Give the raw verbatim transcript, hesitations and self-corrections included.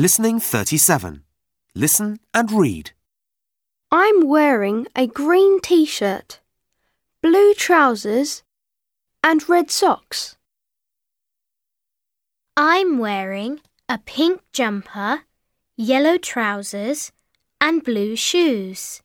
Listening thirty-seven. Listen and read. I'm wearing a green t-shirt, blue trousers and red socks. I'm wearing a pink jumper, yellow trousers and blue shoes.